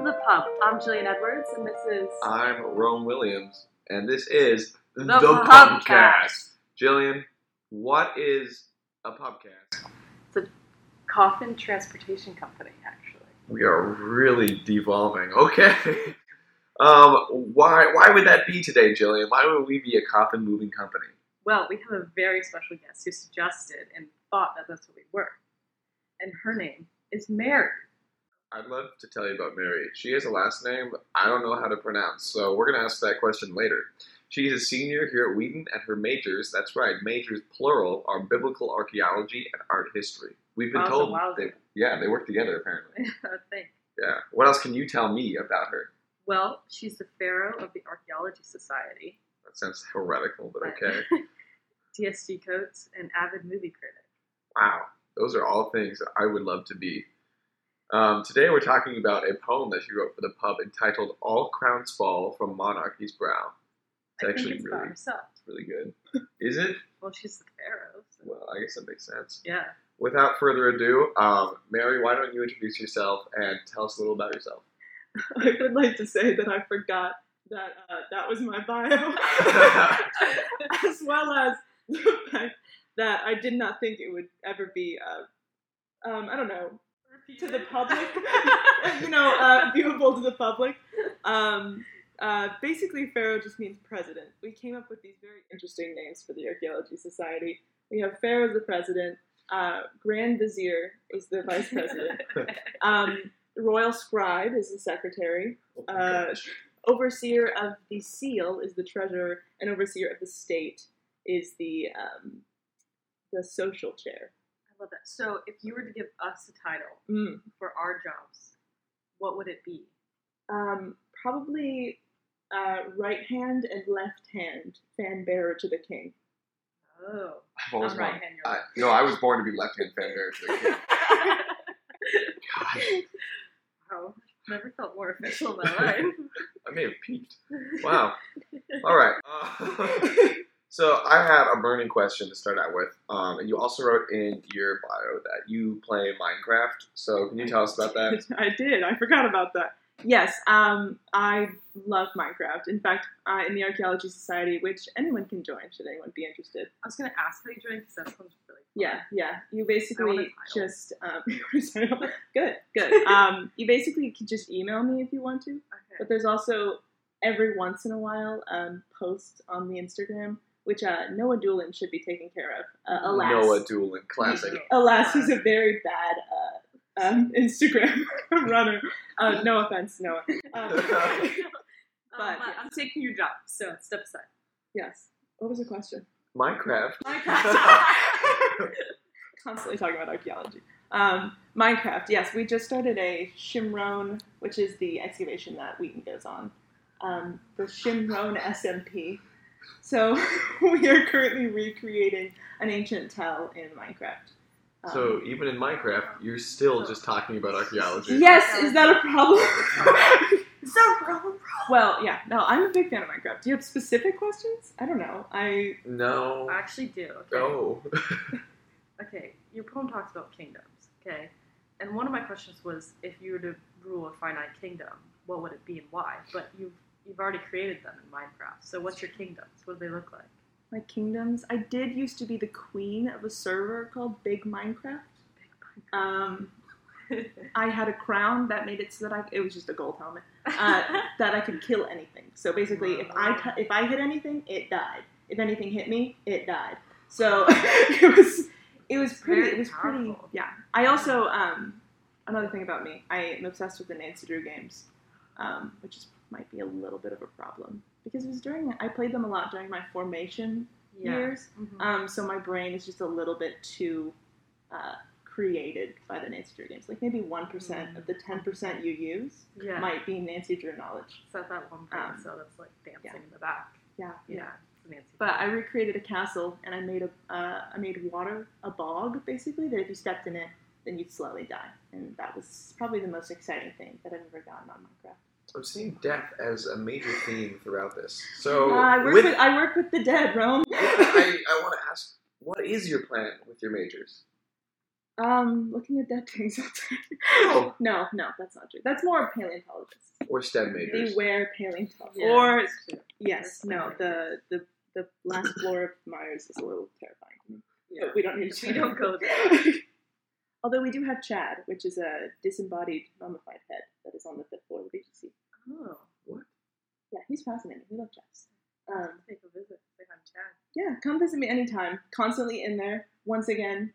to The Pub. I'm Jillian Edwards, and this is... I'm Rome Williams, and this is The Pubcast. Jillian, what is a Pubcast? It's a coffin transportation company, actually. We are really devolving. Okay. Why would that be today, Jillian? Why would we be a coffin moving company? Well, we have a very special guest who suggested and thought that that's what we were. And her name is Mary. I'd love to tell you about Mary. She has a last name I don't know how to pronounce, so we're going to ask that question later. She's a senior here at Wheaton, and her majors, that's right, majors plural, are biblical archaeology and art history. We've been told they work together, apparently. I think. Yeah. What else can you tell me about her? Well, she's the pharaoh of the Archaeology Society. That sounds heretical, but okay. DSG Coates, an avid movie critic. Wow. Those are all things I would love to be. Today we're talking about a poem that she wrote for The Pub entitled All Crowns Fall from Monarchy's Brow. It's really good. Is it? Well, she's the pharaoh. So. Well, I guess that makes sense. Yeah. Without further ado, Mary, why don't you introduce yourself and tell us a little about yourself? I would like to say that I forgot that that was my bio, as well as the fact that I did not think it would ever be, to the public, viewable to the public. Basically, pharaoh just means president. We came up with these very interesting names for the Archaeology Society. We have pharaoh as the president, grand vizier is the vice president, royal scribe is the secretary, overseer of the seal is the treasurer, and overseer of the state is the social chair. I love that. So if you were to give us a title for our jobs, what would it be? Probably right hand and left hand, fan bearer to the king. Oh. I'm right hand. I was born to be left hand fan bearer to the king. God. Wow. Never felt more official in my life. I may have peaked. Wow. All right. So I have a burning question to start out with. And you also wrote in your bio that you play Minecraft. So can you tell us about that? I did. I forgot about that. Yes. I love Minecraft. In fact, in the Archaeology Society, which anyone can join, should anyone be interested. I was going to ask how you joined because that sounds really fun. Yeah. You basically just... Good. You basically could just email me if you want to. Okay. But there's also, every once in a while, posts on the Instagram, which Noah Doolin should be taking care of. Alas. Noah Doolin, classic. Alas, he's a very bad Instagram runner. No offense, Noah. But I'm taking your job, so step aside. Yes. What was the question? Minecraft. Constantly talking about archaeology. Minecraft, yes. We just started a Shimron, which is the excavation that Wheaton goes on. The Shimron SMP. So we are currently recreating an ancient tell in Minecraft. So even in Minecraft, you're still just talking about archaeology. Yes, is that a problem? Is that a problem? Well, yeah. No, I'm a big fan of Minecraft. Do you have specific questions? I don't know. No. I actually do. Okay. Oh. Okay, your poem talks about kingdoms, okay? And one of my questions was, if you were to rule a finite kingdom, what would it be and why? But you've already created them in Minecraft. So what's your kingdoms? What do they look like? My kingdoms? I did used to be the queen of a server called Big Minecraft. I had a crown that made it so that it was just a gold helmet, that I could kill anything. So basically, if I hit anything, it died. If anything hit me, it died. So it was pretty powerful. Yeah. I also, another thing about me, I am obsessed with the Nancy Drew games, which is might be a little bit of a problem because it was I played them a lot during my formation years. Mm-hmm. So my brain is just a little bit too created by the Nancy Drew games. Like maybe 1% of the 10% you use might be Nancy Drew knowledge. So that 1%, so that's like dancing in the back. Yeah. But I recreated a castle and I made a bog basically that if you stepped in it, then you'd slowly die. And that was probably the most exciting thing that I've ever gotten on Minecraft. I'm seeing death as a major theme throughout this. So I work with the dead, Rome. I want to ask, what is your plan with your majors? Looking at dead things all the time. Oh. No, that's not true. That's more paleontologists. Or STEM majors. Beware paleontologists. Yeah. Or, yes, no, the last floor of Mars is a little terrifying. Yeah. But we don't need to. We don't go there. Although we do have Chad, which is a disembodied, mummified head that is on the fifth floor of the BGC. Oh. What? Yeah, he's fascinating. We love Chad. Take a visit. Take on Chad. Yeah, come visit me anytime. Constantly in there. Once again,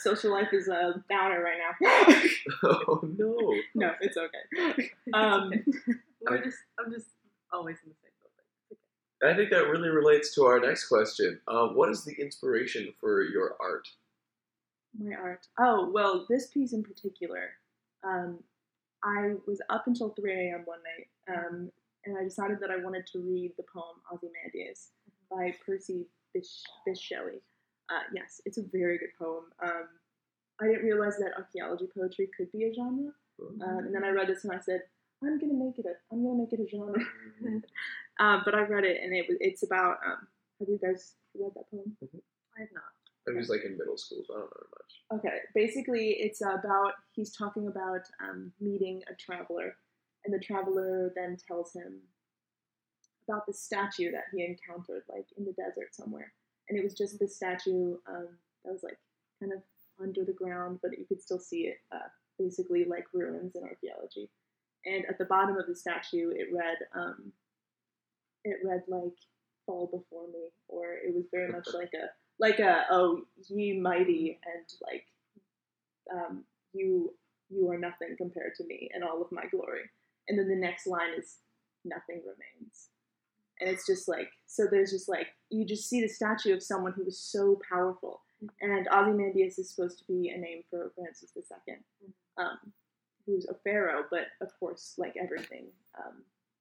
social life is a downer right now. Oh, no. No, it's okay. I'm just always in the same building. I think that really relates to our next question. What is the inspiration for your art? My art? Oh, well, this piece in particular, I was up until 3 a.m. one night, and I decided that I wanted to read the poem Ozymandias by Percy Bysshe Shelley. Yes, it's a very good poem. I didn't realize that archaeology poetry could be a genre, and then I read this and I said, "I'm gonna make it a genre." But I read it, and it's about. Have you guys read that poem? Mm-hmm. I have not. I was like in middle school, so I don't know much. Okay, basically, it's about he's talking about meeting a traveler, and the traveler then tells him about the statue that he encountered, like in the desert somewhere. And it was just this statue that was like kind of under the ground, but you could still see it, basically like ruins in archaeology. And at the bottom of the statue, it read like "Fall before me," or it was very much like a "Oh ye mighty," and like you are nothing compared to me and all of my glory. And then the next line is "Nothing remains." And it's just like, so there's just like, you just see the statue of someone who was so powerful. And Ozymandias is supposed to be a name for Francis II, who's a pharaoh, but of course, like everything,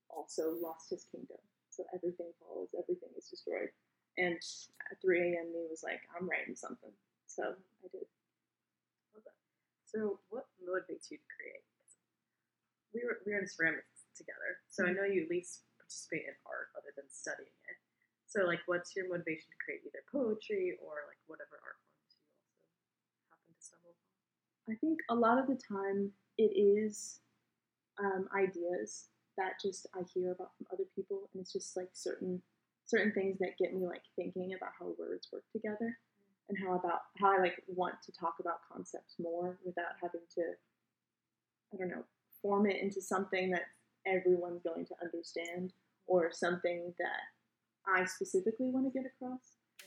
also lost his kingdom. So everything falls, everything is destroyed. And at 3 a.m., he was like, I'm writing something. So I did. So what motivates you to create? We were in ceramics together, so I know you at least participate in art other than studying it. So, like, what's your motivation to create either poetry or, like, whatever art forms you also happen to stumble upon? I think a lot of the time it is ideas that just I hear about from other people, and it's just, like, certain things that get me, like, thinking about how words work together and how I, like, want to talk about concepts more without having to, I don't know, form it into something that everyone's going to understand or something that I specifically want to get across.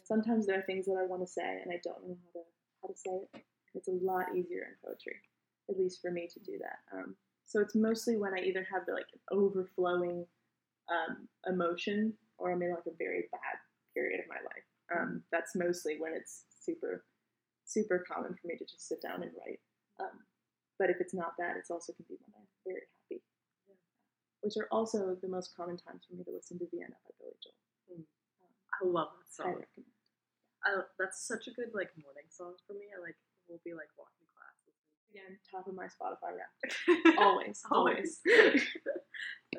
Sometimes there are things that I want to say and I don't know how to say it. It's a lot easier in poetry, at least for me, to do that. So it's mostly when I either have the, like, overflowing emotion or I'm in, like, a very bad period of my life. That's mostly when it's super, super common for me to just sit down and write. But if it's not that, it's also can be when I'm very happy, which are also the most common times for me to listen to Vienna by Billy Joel. I love that song. I recommend. That's such a good, like, morning song for me. I, like, will be, like, walking class. Again, top of my Spotify rap. Always. I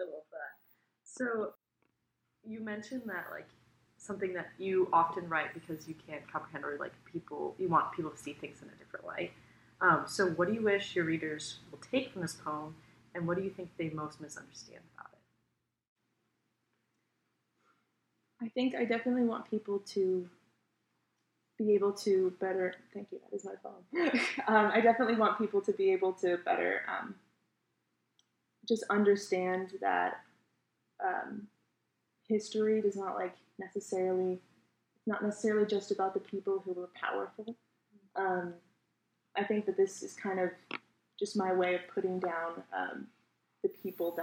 love that. So you mentioned that, like, something that you often write because you can't comprehend or, like, people, you want people to see things in a different light. So what do you wish your readers will take from this poem? And what do you think they most misunderstand about it? I think I definitely want people to be able to better... Thank you, that is my phone. I definitely want people to be able to better just understand that history does not, like, necessarily... It's not necessarily just about the people who were powerful. I think that this is kind of... just my way of putting down the people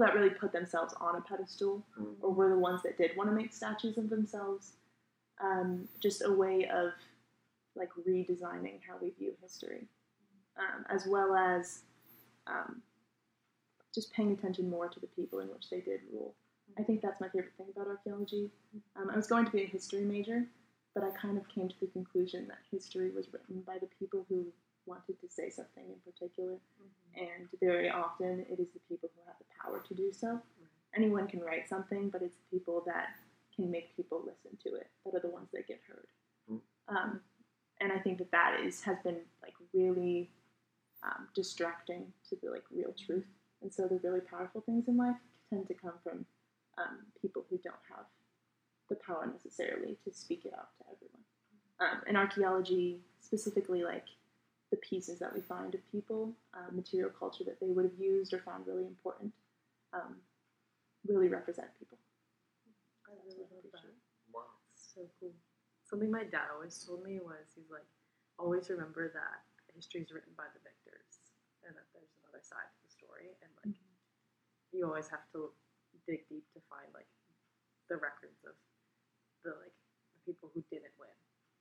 that really put themselves on a pedestal, or were the ones that did want to make statues of themselves. Just a way of, like, redesigning how we view history, as well as just paying attention more to the people in which they did rule. I think that's my favorite thing about archaeology. I was going to be a history major, but I kind of came to the conclusion that history was written by the people who wanted to say something in particular, and very often it is the people who have the power to do so. Anyone can write something, but it's the people that can make people listen to it that are the ones that get heard. And I think that that has been like really distracting to the like real truth. And so the really powerful things in life tend to come from people who don't have the power necessarily to speak it out to everyone. And archaeology, specifically like the pieces that we find of people, material culture that they would have used or found really important, really represent people. I really love that. Wow. That's so cool. Something my dad always told me was, he's like, always remember that history is written by the victors and that there's another side to the story. And like, you always have to dig deep to find like the records of the like the people who didn't win,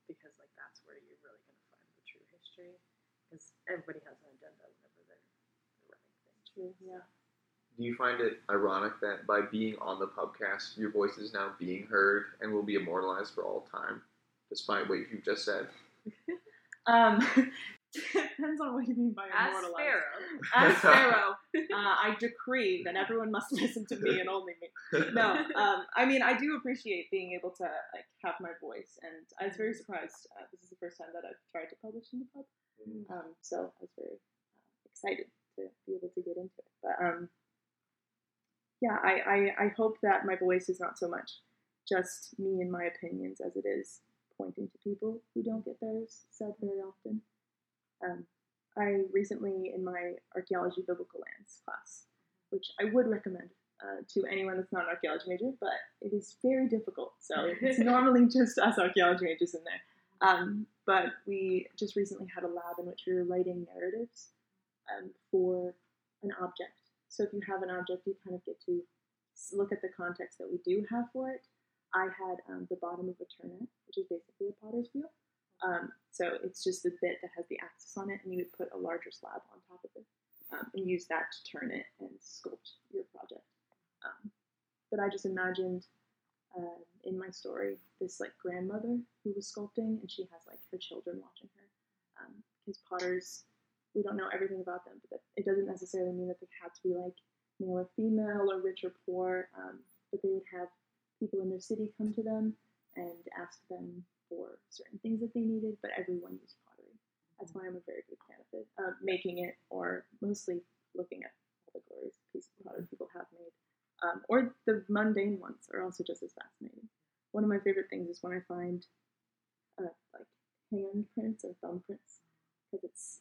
because like that's where you're really going to find the true history, because everybody has an agenda whenever they're running things. True, yeah. Do you find it ironic that by being on the Pubcast, your voice is now being heard and will be immortalized for all time, despite what you've just said? Depends on what you mean by immortalized. As Pharaoh, I decree that everyone must listen to me and only me. No, I mean, I do appreciate being able to like have my voice, and I was very surprised. This is the first time that I've tried to publish in the Pub, so I was very excited to be able to get into it. But yeah, I hope that my voice is not so much just me and my opinions as it is pointing to people who don't get theirs said very often. I recently, in my archaeology biblical lands class, which I would recommend to anyone that's not an archaeology major, but it is very difficult. So it's normally just us archaeology majors in there. But we just recently had a lab in which we were writing narratives for an object. So if you have an object, you kind of get to look at the context that we do have for it. I had the bottom of a turnip, which is basically a potter's wheel. So it's just the bit that has the axis on it, and you would put a larger slab on top of it and use that to turn it and sculpt your project. But I just imagined in my story this like grandmother who was sculpting, and she has like her children watching her, because potters, we don't know everything about them, but it doesn't necessarily mean that they had to be like male or female or rich or poor, but they would have people in their city come to them and ask them for certain things that they needed, but everyone used pottery. That's why I'm a very big fan of it. Making it, or mostly looking at all the glorious pieces of pottery people have made. Or the mundane ones are also just as fascinating. One of my favorite things is when I find like handprints or thumbprints, because it's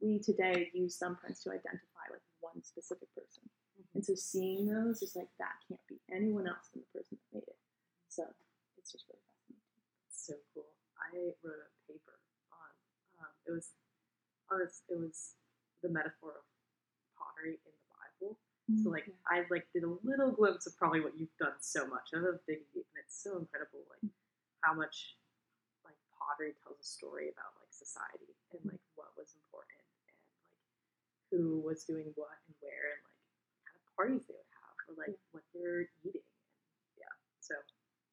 we today use thumbprints to identify like one specific person, and so seeing those is like, that can't be anyone else than the person that made it. So it's just really fascinating. So cool. I wrote a paper on it was the metaphor of pottery in the Bible. So like I like did a little glimpse of probably what you've done so much of a big deep, and it's so incredible like how much like pottery tells a story about like society and like what was important and like who was doing what and where and like kind of parties they would have or like what they're eating. And yeah, so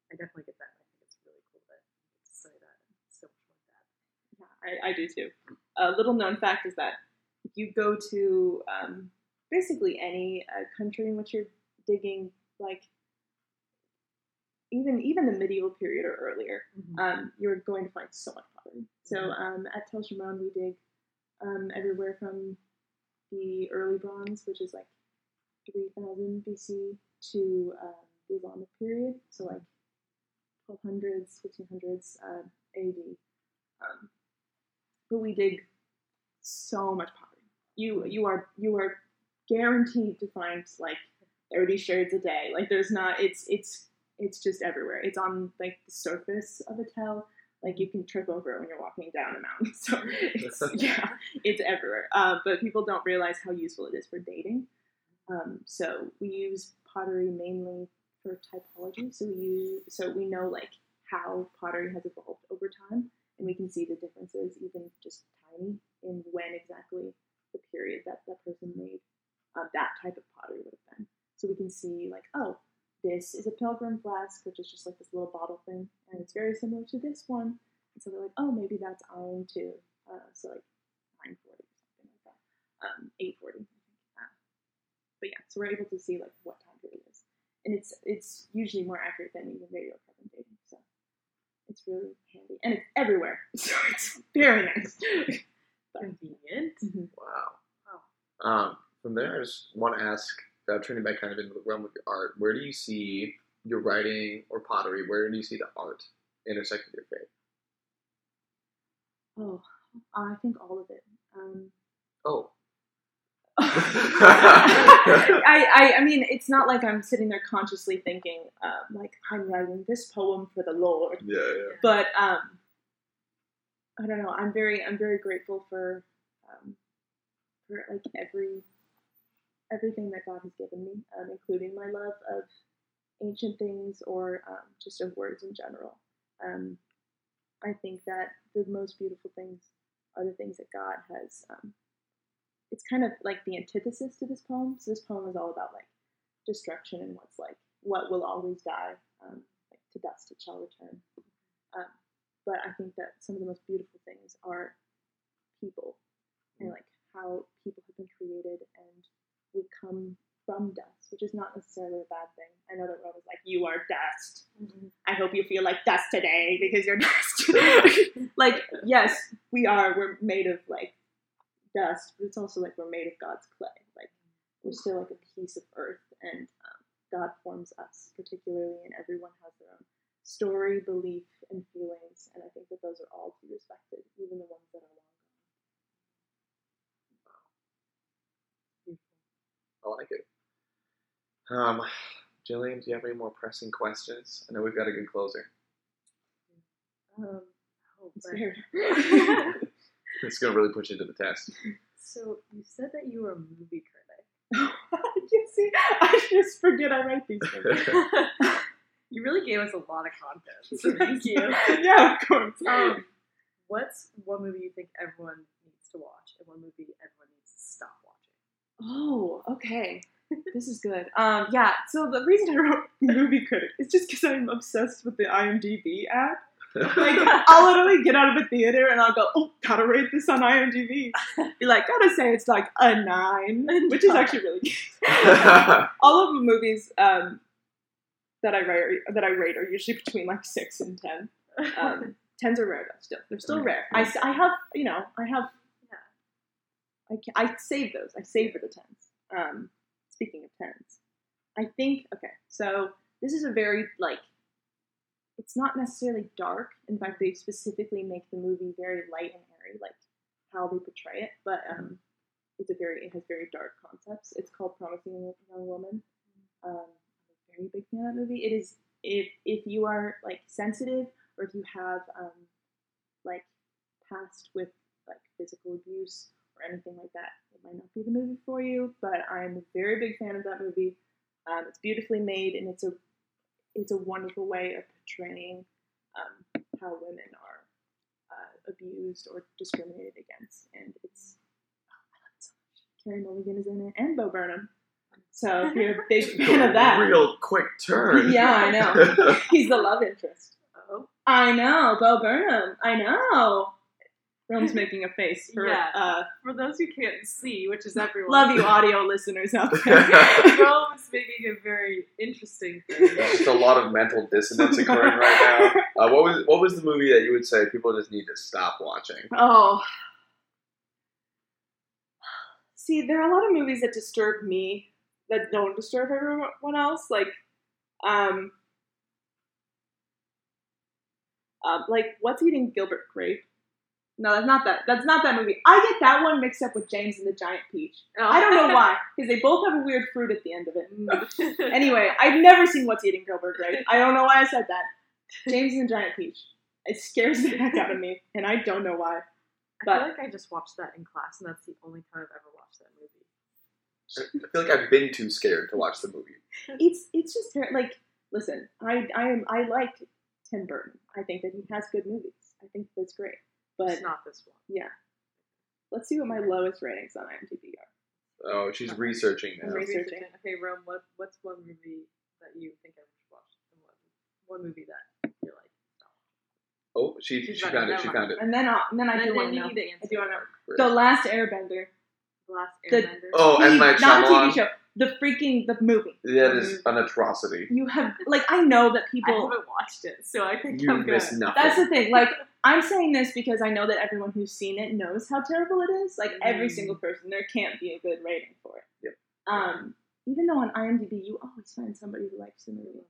I definitely get that. And I think it's really cool that you get to study that and so much like that. Yeah, I do too. A little known fact is that if you go to basically any country in which you're digging, like even the medieval period or earlier, you're going to find so much pottery. So at Tel Shimon, we dig everywhere from the early bronze, which is like 3000 BC, to the Islamic period, so like 1200s, 1500s AD. But we dig so much pottery. You are guaranteed to find like 30 sherds a day. Like there's not. It's just everywhere. It's on like the surface of a tell. Like you can trip over it when you're walking down a mountain. So it's everywhere. But people don't realize how useful it is for dating. So we use pottery mainly for typology. So we know like how pottery has evolved over time, and we can see the differences, even just tiny, in when exactly the period that that person made that type of pottery would have been. So we can see like, oh, this is a pilgrim flask, which is just like this little bottle thing, and it's very similar to this one. And so they're like, oh, maybe that's iron too. So like 940 or something like that, 840. But yeah, so we're able to see like what time period it is, and it's usually more accurate than even radiocarbon dating. So it's really and it's everywhere. So it's very nice. Convenient. Mm-hmm. Wow. From there, I just want to ask, turning back kind of into the realm of your art, where do you see your writing or pottery, where do you see the art intersect with your faith? Oh, I think all of it. I mean, it's not like I'm sitting there consciously thinking, like, I'm writing this poem for the Lord. Yeah. But, I don't know, I'm very grateful for like, everything that God has given me, including my love of ancient things or just of words in general. I think that the most beautiful things are the things that God has. It's kind of like the antithesis to this poem. So this poem is all about like destruction and what's like what will always die, like to dust it shall return. But I think that some of the most beautiful things are people and like how people have been created and we come from dust, which is not necessarily a bad thing. I know that Rome is like, you are dust. Mm-hmm. I hope you feel like dust today because you're dust. Like, yes, we are. We're made of like dust, but it's also like we're made of God's clay. Like, we're still like a piece of earth, and God forms us particularly, and everyone has their own story, belief, and feelings. And I think that those are all to be respected, even the ones that are wrong. I like it. Jillian, do you have any more pressing questions? I know we've got a good closer. It's going to really put you to the test. So, you said that you were a movie critic. You see, I just forget I write these things. You really gave us a lot of content. Thank you. Yeah, of course. What's one movie you think everyone needs to watch and one movie everyone needs to stop watching? Oh, okay. This is good. Yeah, so the reason I wrote movie critic is just because I'm obsessed with the IMDb app. Like, I'll literally get out of a theater and I'll go, oh, gotta rate this on IMDb. Be like, gotta say it's like a 9, which is actually really good. All of the movies that I rate are usually between like 6 and 10. 10s are rare though, still. They're still rare. I have I save those. I savor the tens. Speaking of tens, I think, okay, so this is a very, like, it's not necessarily dark. In fact, they specifically make the movie very light and airy, like how they portray it, but it has very dark concepts. It's called Promising Young Woman. I'm a very big fan of that movie. It is, if you are, like, sensitive or if you have, like, past with, like, physical abuse or anything like that, it might not be the movie for you, but I'm a very big fan of that movie. It's beautifully made, and it's a wonderful way of portraying how women are abused or discriminated against, and it's, I love it so much. Carrie Mulligan is in it, and Bo Burnham, so if you're a big fan of that. Real quick turn. Yeah, I know. He's the love interest. Oh, I know, Bo Burnham, I know. Rome's making a face for those who can't see, which is everyone. Love you, audio listeners out there. Rome's making a very interesting face. There's a lot of mental dissonance occurring right now. What was the movie that you would say people just need to stop watching? Oh, see, there are a lot of movies that disturb me that don't disturb everyone else. Like, What's Eating Gilbert Grape? No, that's not that movie. I get that one mixed up with James and the Giant Peach. Oh. I don't know why, because they both have a weird fruit at the end of it. Anyway, I've never seen What's Eating Gilbert Grape. I don't know why I said that. James and the Giant Peach. It scares the heck out of me, and I don't know why. But I feel like I just watched that in class, and that's the only time I've ever watched that movie. I feel like I've been too scared to watch the movie. It's just, like, listen, I like Tim Burton. I think that he has good movies. I think that's great. But it's not this one. Yeah. Let's see what my lowest ratings on IMDb are. Oh, she's researching now. Okay, Rome, what's one movie that you think I should watch? One movie that you're like, no. Oh, she found it. And then I do want to know. The Last Airbender. The Last Airbender. Oh, and my TV show. the movie. That is an atrocity. You have, like, I know that people... I haven't watched it, so I think I'm good. You miss nothing. That's the thing. Like, I'm saying this because I know that everyone who's seen it knows how terrible it is. Like, every single person. There can't be a good rating for it. Yep. Even though on IMDb, you always find somebody who likes the movie.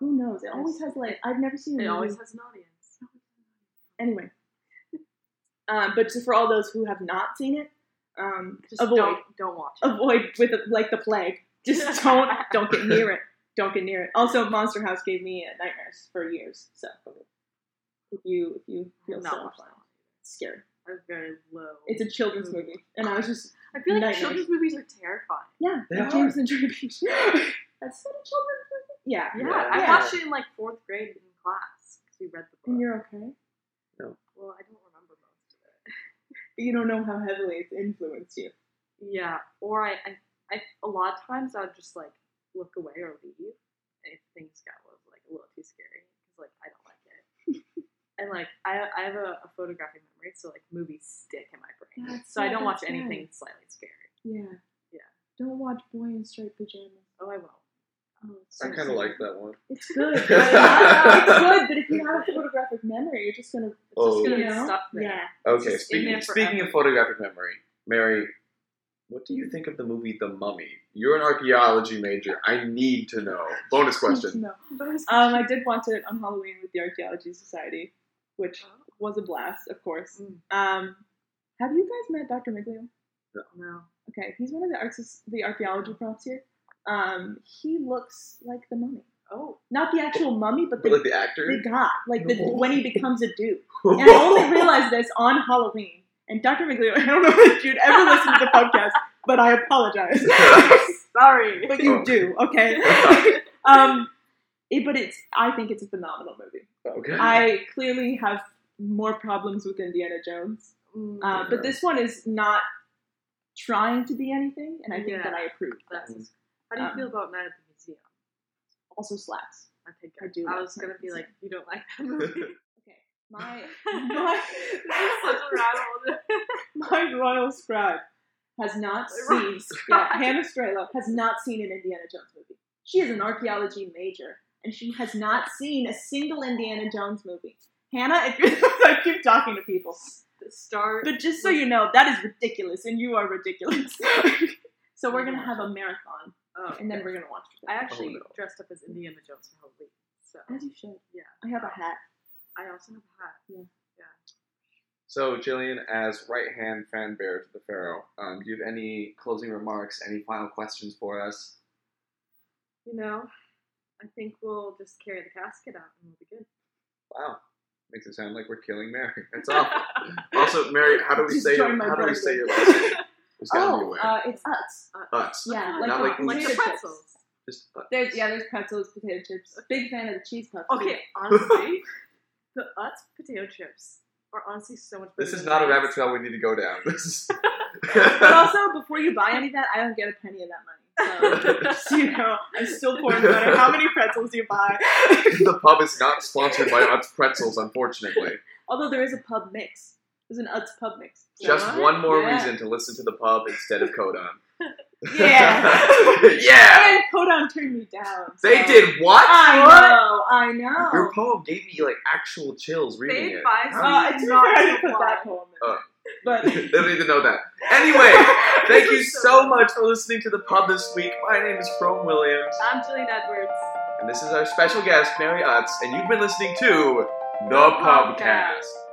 Who knows? It always has, like... I've never seen it. It always has an audience. Anyway. But just for all those who have not seen it, just avoid. Don't watch it. Avoid with like the plague. Just don't get near it. Don't get near it. Also, Monster House gave me nightmares for years. So if you feel not so scary, I'm very low. It's a children's movie, and I was just. I feel like children's movies are terrifying. Yeah, they are. James and the Giant Peach. That's not a children's movie. Yeah. I watched it in like fourth grade in class because we read the book. And you're okay? No. Well, I don't remember. You don't know how heavily it's influenced you. Yeah, or I a lot of times I'd just like look away or leave if things got like a little too scary because like I don't like it. And like I have a photographic memory, so like movies stick in my brain. So I don't watch anything slightly scary. Yeah. Don't watch Boy in Striped Pajamas. Oh, I won't. Oh, so I kind of like that one. It's good. It's good, but if you have a photographic memory, you're just gonna be stuck there. Yeah. Okay. Speaking of photographic memory, Mary, what do you think of the movie The Mummy? You're an archaeology major. I need to know. Bonus question. I did watch it on Halloween with the Archaeology Society, which was a blast, of course. Have you guys met Dr. Migliano? No. Okay, he's one of the archaeology profs here. He looks like the mummy. Oh, not the actual mummy, but like the actor, the god, like when he becomes a dude. And I only realized this on Halloween. And Dr. McLeod, I don't know if you'd ever listen to the podcast, but I apologize. Sorry, but you do. Okay. I think it's a phenomenal movie. Okay. I clearly have more problems with Indiana Jones, but this one is not trying to be anything, and I think that I approve. That's. How do you feel about Mad at the Museum? Also slaps. Okay, good. I do. I was gonna be like, you don't like that movie. Okay, my royal scribe has not seen. Hannah Straylock has not seen an Indiana Jones movie. She is an archaeology major, and she has not seen a single Indiana Jones movie. Hannah, I keep talking to people. But just so you know, that is ridiculous, and you are ridiculous. So we're gonna have a marathon. Oh, and then we're going to watch it. I actually dressed up as Indiana Jones for Halloween. So. As you should. Yeah. I have a hat. I also have a hat. Yeah. So, Jillian, as right-hand fan bearer to the Pharaoh, do you have any closing remarks, any final questions for us? You know, I think we'll just carry the casket out and we'll be good. Wow. Makes it sound like we're killing Mary. That's awful. Also, Mary, how do we say your last name? It's Utz. Utz. Yeah, like the pretzels. Just Utz. There's pretzels, potato chips. A big fan of the cheese puffs. Okay, honestly, the Utz potato chips are honestly so much better. This is not a rabbit trail we need to go down. But also, before you buy any of that, I don't get a penny of that money. So, you know, I'm still pouring butter. How many pretzels do you buy? The pub is not sponsored by Utz pretzels, unfortunately. Although there is a pub mix. It was an Utz pub mix. Just one more reason to listen to the pub instead of Codon. And Codon turned me down. So. They did what? I know. Your poem gave me like actual chills reading it. It's not to put that poem in. They don't need to know that. Anyway, thank you so much for listening to the pub this week. My name is Rome Williams. I'm Jillian Edwards. And this is our special guest, Mary Utz, and you've been listening to The Pubcast.